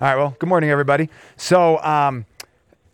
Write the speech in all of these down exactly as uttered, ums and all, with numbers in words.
All right, well, good morning, everybody. So um,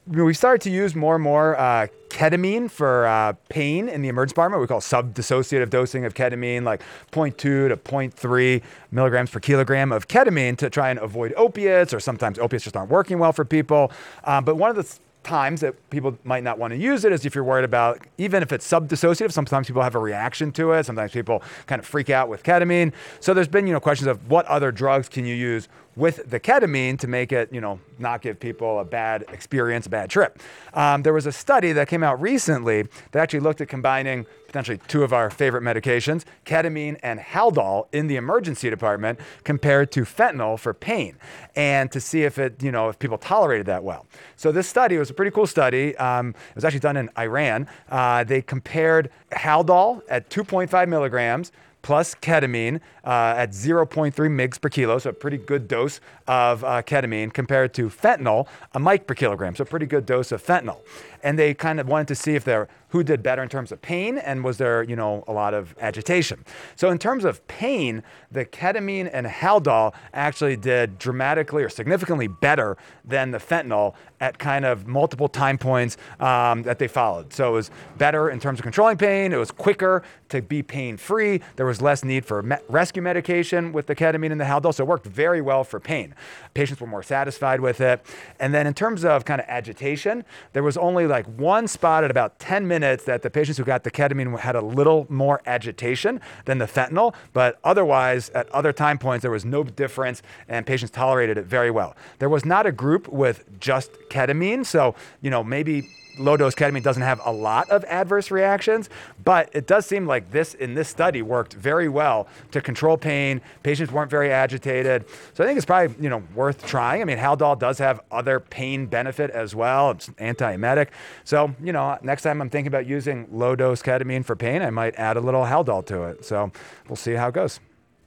we started to use more and more uh, ketamine for uh, pain in the emergency department. We call sub-dissociative dosing of ketamine, like zero point two to zero point three milligrams per kilogram of ketamine to try and avoid opiates, or sometimes opiates just aren't working well for people. Uh, but one of the times that people might not want to use it is if you're worried about, even if it's sub-dissociative, sometimes people have a reaction to it. Sometimes people kind of freak out with ketamine. So there's been, you know, questions of what other drugs can you use with the ketamine to make it, you know, not give people a bad experience, a bad trip. Um, there was a study that came out recently that actually looked at combining potentially two of our favorite medications, ketamine and Haldol, in the emergency department compared to fentanyl for pain, and to see if it, you know, if people tolerated that well. So this study was a pretty cool study. Um, it was actually done in Iran. Uh, they compared Haldol at two point five milligrams plus ketamine uh, at zero point three mgs per kilo, so a pretty good dose of uh, ketamine, compared to fentanyl, a mic per kilogram, so a pretty good dose of fentanyl. And they kind of wanted to see if they're who did better in terms of pain, and was there, you know, a lot of agitation. So in terms of pain, the ketamine and Haldol actually did dramatically or significantly better than the fentanyl at kind of multiple time points um, that they followed. So it was better in terms of controlling pain, it was quicker to be pain-free, there was less need for me- rescue medication with the ketamine and the Haldol, so it worked very well for pain. Patients were more satisfied with it. And then in terms of kind of agitation, there was only like one spot at about ten minutes that the patients who got the ketamine had a little more agitation than the fentanyl, but otherwise at other time points there was no difference and patients tolerated it very well. There was not a group with just ketamine, so you know, maybe low-dose ketamine doesn't have a lot of adverse reactions, but it does seem like this, in this study, worked very well to control pain. Patients weren't very agitated. So I think it's probably, you know, worth trying. I mean, Haldol does have other pain benefit as well. It's antiemetic. So, you know, next time I'm thinking about using low-dose ketamine for pain, I might add a little Haldol to it. So we'll see how it goes.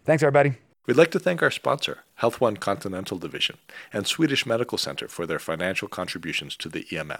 Thanks, everybody. We'd like to thank our sponsor, Health One Continental Division, and Swedish Medical Center for their financial contributions to the E M M.